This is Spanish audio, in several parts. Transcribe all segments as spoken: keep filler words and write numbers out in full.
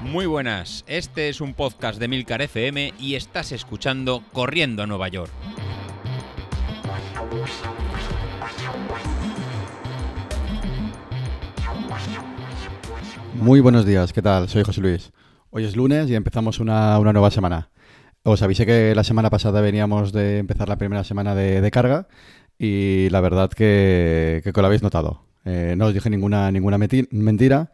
Muy buenas, este es un podcast de Milcar F M y estás escuchando Corriendo a Nueva York. Muy buenos días, ¿qué tal? Soy José Luis. Hoy es lunes y empezamos una, una nueva semana. Os avisé que la semana pasada veníamos de empezar la primera semana de, de carga y la verdad que, que lo habéis notado. Eh, no os dije ninguna, ninguna meti- mentira.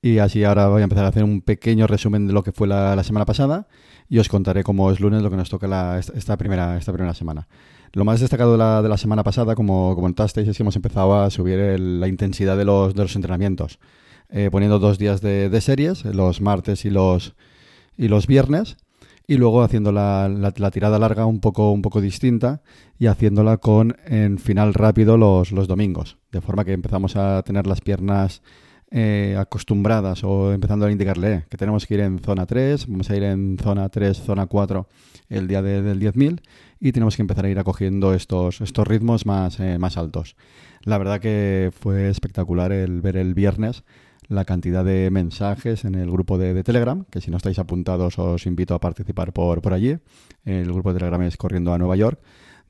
Y así ahora voy a empezar a hacer un pequeño resumen de lo que fue la, la semana pasada y os contaré cómo es lunes lo que nos toca la, esta, primera, esta primera semana. Lo más destacado de la, de la semana pasada, como comentasteis, es que hemos empezado a subir el, la intensidad de los, de los entrenamientos, eh, poniendo dos días de, de series, los martes y los, y los viernes, y luego haciendo la, la, la tirada larga un poco, un poco distinta y haciéndola con en final rápido los, los domingos, de forma que empezamos a tener las piernas Eh, acostumbradas o empezando a indicarle eh, que tenemos que ir en zona tres, vamos a ir en zona tres, zona cuatro el día de, del diez mil y tenemos que empezar a ir acogiendo estos, estos ritmos más, eh, más altos. La verdad que fue espectacular el ver el viernes la cantidad de mensajes en el grupo de, de Telegram, que si no estáis apuntados os invito a participar por, por allí. El grupo de Telegram es Corriendo a Nueva York,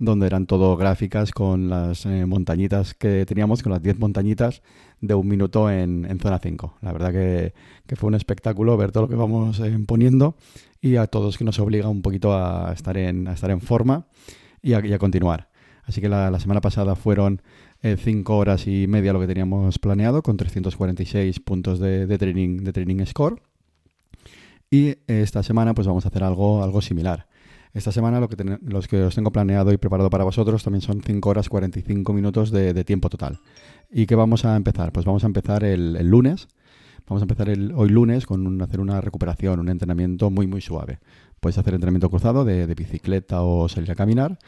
donde eran todo gráficas con las eh, montañitas que teníamos, con las diez montañitas de un minuto en, en zona cinco. La verdad que, que fue un espectáculo ver todo lo que vamos eh, poniendo y a todos que nos obliga un poquito a estar en, a estar en forma y a, y a continuar. Así que la, la semana pasada fueron eh, cinco horas y media lo que teníamos planeado, con trescientos cuarenta y seis puntos de, de, training, de training score. Y esta semana pues vamos a hacer algo, algo similar. Esta semana lo que ten- los que os tengo planeado y preparado para vosotros también son cinco horas cuarenta y cinco minutos de, de tiempo total. ¿Y qué vamos a empezar? Pues vamos a empezar el, el lunes. Vamos a empezar el, hoy lunes con un, hacer una recuperación, un entrenamiento muy muy suave. Podéis hacer entrenamiento cruzado de, de bicicleta o salir a caminar,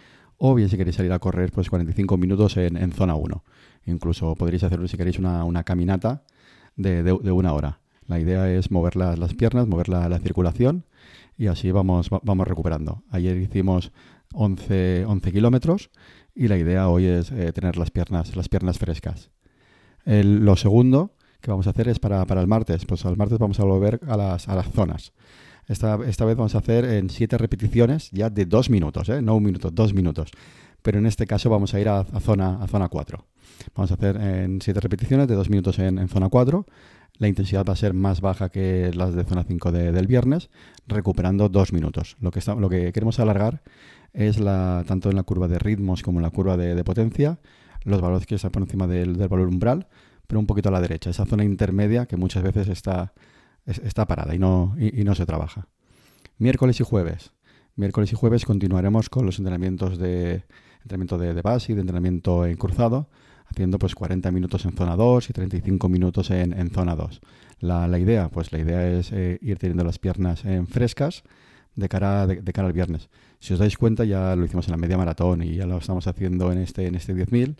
o bien si queréis salir a correr pues cuarenta y cinco minutos en, en zona uno. Incluso podréis hacer si queréis una, una caminata de, de, de una hora. La idea es mover las, las piernas, mover la, la circulación y así vamos, va, vamos recuperando. Ayer hicimos once, once kilómetros y la idea hoy es eh, tener las piernas, las piernas frescas. El, lo segundo que vamos a hacer es para, para el martes. Pues al martes vamos a volver a las, a las zonas. Esta, esta vez vamos a hacer en siete repeticiones ya de dos minutos, ¿eh? No un minuto, dos minutos. Pero en este caso vamos a ir a, a zona a zona cuatro. Vamos a hacer en siete repeticiones de dos minutos en, en zona cuatro. La intensidad va a ser más baja que las de zona cinco de, del viernes, recuperando dos minutos. Lo que, está, lo que queremos alargar es la, tanto en la curva de ritmos como en la curva de, de potencia, los valores que están por encima del, del valor umbral, pero un poquito a la derecha, esa zona intermedia que muchas veces está, es, está parada y no, y, y no se trabaja. Miércoles y jueves. Miércoles y jueves continuaremos con los entrenamientos de, entrenamiento de, de base y de entrenamiento en cruzado, haciendo pues cuarenta minutos en zona dos y treinta y cinco minutos en, en zona dos. La, la idea, pues la idea es eh, ir teniendo las piernas eh, frescas de cara, de, de cara al viernes. Si os dais cuenta, ya lo hicimos en la media maratón y ya lo estamos haciendo en este, en este diez mil.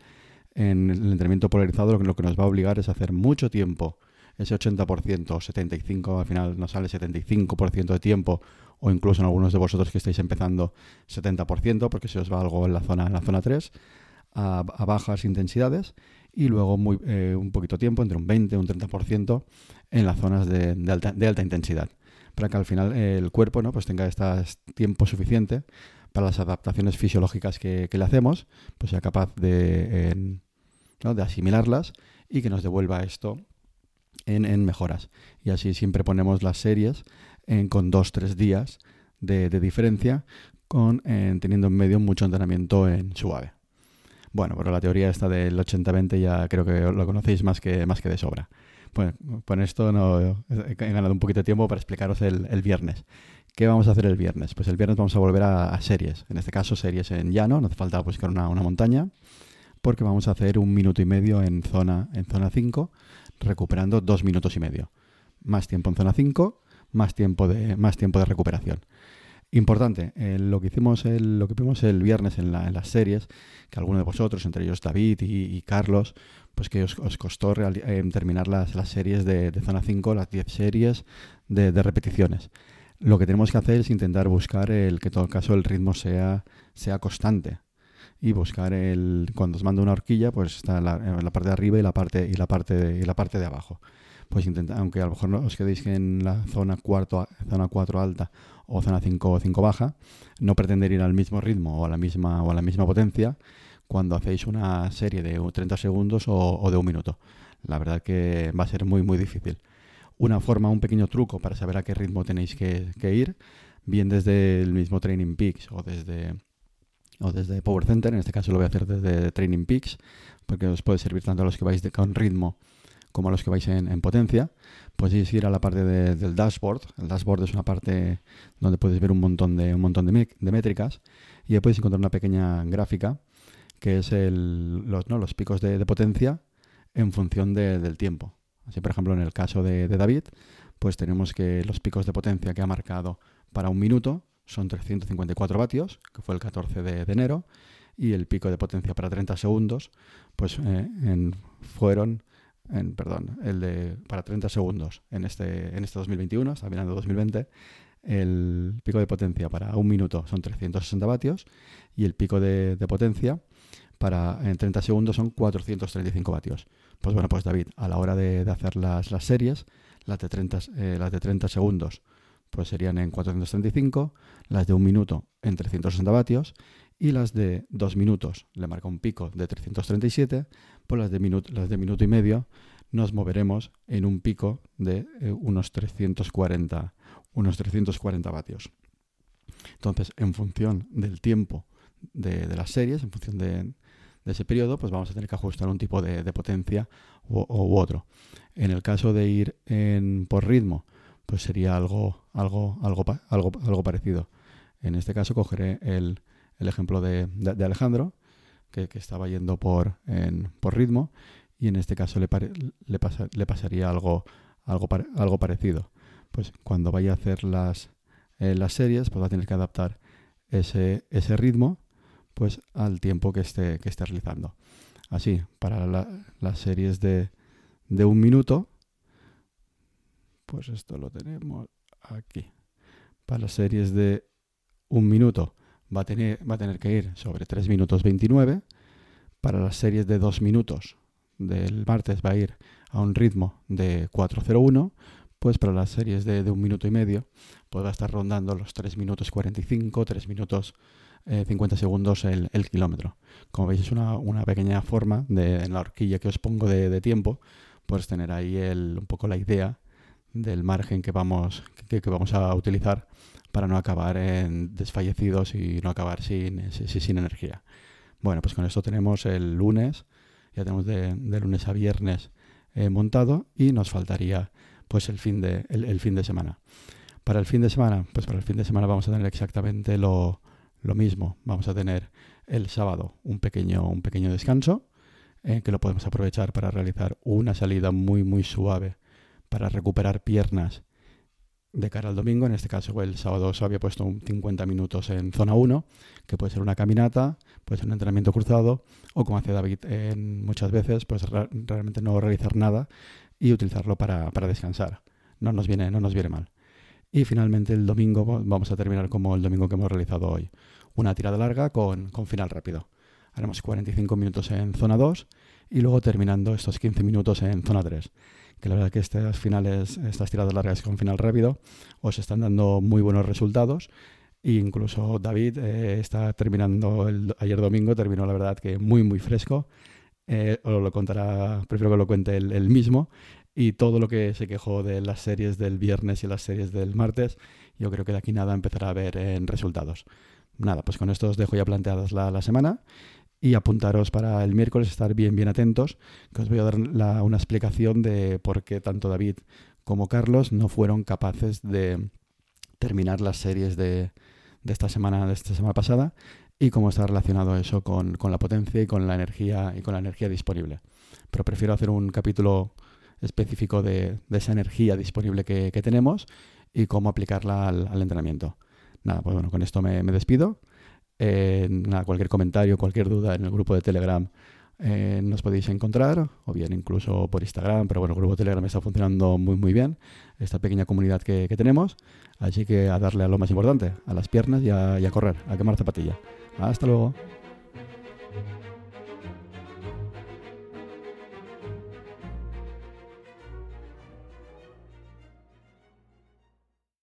En el entrenamiento polarizado lo que, lo que nos va a obligar es a hacer mucho tiempo, ese ochenta por ciento o setenta y cinco por ciento, al final nos sale setenta y cinco por ciento de tiempo, o incluso en algunos de vosotros que estáis empezando setenta por ciento, porque se os va algo en la zona, en la zona tres. A, a bajas intensidades y luego muy, eh, un poquito tiempo, entre un veinte y un treinta por ciento en las zonas de, de, alta, de alta intensidad, para que al final eh, el cuerpo, ¿no?, pues tenga este tiempo suficiente para las adaptaciones fisiológicas que, que le hacemos, pues sea capaz de, eh, ¿no?, de asimilarlas y que nos devuelva esto en, en mejoras. Y así siempre ponemos las series en, con dos tres días de, de diferencia, con eh, teniendo en medio mucho entrenamiento en suave. Bueno, pero la teoría esta del ochenta veinte ya creo que lo conocéis más que, más que de sobra. Bueno, con esto no, he ganado un poquito de tiempo para explicaros el, el viernes. ¿Qué vamos a hacer el viernes? Pues el viernes vamos a volver a, a series. En este caso series en llano, no hace falta buscar una, una montaña, porque vamos a hacer un minuto y medio en zona, en zona cinco, recuperando dos minutos y medio. Más tiempo en zona cinco, más tiempo de, más tiempo de recuperación. Importante, eh, lo que hicimos el, lo que vimos el viernes en, la, en las series, que alguno de vosotros, entre ellos David y, y Carlos, pues que os, os costó real, eh, terminar las, las series de, de zona cinco, las diez series de, de repeticiones. Lo que tenemos que hacer es intentar buscar el que en todo caso el ritmo sea, sea constante. y buscar el, cuando os mando una horquilla, pues está la, la parte de arriba y la parte, y la parte de, y la parte de abajo. Pues intenta, aunque a lo mejor no os quedéis en la zona cuarto, zona cuatro alta o zona cinco, cinco baja, no pretender ir al mismo ritmo o a la misma, o a la misma potencia cuando hacéis una serie de treinta segundos o, o de un minuto. La verdad que va a ser muy, muy difícil. Una forma, un pequeño truco para saber a qué ritmo tenéis que, que ir, bien desde el mismo Training Peaks o desde... o desde Power Center, en este caso lo voy a hacer desde Training Peaks, porque os puede servir tanto a los que vais de, con ritmo como a los que vais en, en potencia. Podéis ir a la parte de, del dashboard. El dashboard es una parte donde podéis ver un montón de un montón de, de métricas y ahí podéis encontrar una pequeña gráfica que es el, los, ¿no? los picos de, de potencia en función de, del tiempo. Así, por ejemplo, en el caso de, de David, pues tenemos que los picos de potencia que ha marcado para un minuto son trescientos cincuenta y cuatro vatios, que fue el catorce de enero, y el pico de potencia para treinta segundos, pues eh, en, fueron, en, perdón, el de para treinta segundos en este, en este dos mil veintiuno, está mirando dos mil veinte, el pico de potencia para un minuto son trescientos sesenta vatios, y el pico de, de potencia para en treinta segundos son cuatrocientos treinta y cinco vatios. Pues bueno, pues David, a la hora de, de hacer las, las series, las de treinta segundos, pues serían en cuatrocientos treinta y cinco, las de un minuto en trescientos sesenta vatios y las de dos minutos, le marca un pico de trescientos treinta y siete, pues las de minuto, las de minuto y medio nos moveremos en un pico de eh, unos, trescientos cuarenta vatios. Entonces, en función del tiempo de, de las series, en función de... de ese periodo, pues vamos a tener que ajustar un tipo de, de potencia u, u otro. En el caso de ir en, por ritmo, pues sería algo, algo, algo, algo, algo parecido. En este caso cogeré el, el ejemplo de, de, de Alejandro, que, que estaba yendo por, en, por ritmo, y en este caso le, pare, le, pasa, le pasaría algo, algo, algo parecido. Pues cuando vaya a hacer las, eh, las series, pues va a tener que adaptar ese, ese ritmo pues al tiempo que esté, que esté realizando. Así, para la, las series de, de un minuto, pues esto lo tenemos aquí. Para las series de un minuto va a tener, va a tener que ir sobre tres minutos veintinueve. Para las series de dos minutos del martes va a ir a un ritmo de cuatro cero uno. Pues para las series de, de un minuto y medio pues va a estar rondando los tres minutos cuarenta y cinco, tres minutos... cincuenta segundos el, el kilómetro. Como veis, es una, una pequeña forma de, en la horquilla que os pongo de, de tiempo, pues tener ahí el, un poco la idea del margen que vamos, que, que vamos a utilizar para no acabar en desfallecidos y no acabar sin, sin, sin energía. Bueno, pues con esto tenemos el lunes, ya tenemos de, de lunes a viernes eh, montado y nos faltaría pues el fin de, el, el fin de semana. Para el fin de semana, pues para el fin de semana vamos a tener exactamente lo Lo mismo, vamos a tener el sábado un pequeño, un pequeño descanso eh, que lo podemos aprovechar para realizar una salida muy muy suave para recuperar piernas de cara al domingo. En este caso el sábado se había puesto un cincuenta minutos en zona uno, que puede ser una caminata, puede ser un entrenamiento cruzado o, como hace David eh, muchas veces, pues ra- realmente no realizar nada y utilizarlo para, para descansar. No nos viene, no nos viene mal. Y finalmente el domingo vamos a terminar como el domingo que hemos realizado hoy. Una tirada larga con, con final rápido. Haremos cuarenta y cinco minutos en zona dos y luego terminando estos quince minutos en zona tres. Que la verdad es que estas finales, estas tiradas largas con final rápido os están dando muy buenos resultados. E incluso David eh, está terminando, el, ayer domingo terminó la verdad que muy muy fresco. Eh, os lo contará, prefiero que lo cuente él, él mismo. Y todo lo que se quejó de las series del viernes y las series del martes, yo creo que de aquí nada empezará a ver en resultados. Nada, pues con esto os dejo ya planteadas la, la semana y apuntaros para el miércoles, estar bien, bien atentos, que os voy a dar la, una explicación de por qué tanto David como Carlos no fueron capaces de terminar las series de, de, esta, semana, de esta semana pasada y cómo está relacionado eso con, con la potencia y con la energía y con la energía disponible. Pero prefiero hacer un capítulo específico de, de esa energía disponible que, que tenemos y cómo aplicarla al, al entrenamiento. Nada, pues bueno, con esto me, me despido. Eh, nada, cualquier comentario, cualquier duda en el grupo de Telegram eh, nos podéis encontrar, o bien incluso por Instagram, pero bueno, el grupo de Telegram está funcionando muy muy bien, esta pequeña comunidad que, que tenemos, así que a darle a lo más importante, a las piernas y a, y a correr, a quemar zapatilla. Hasta luego.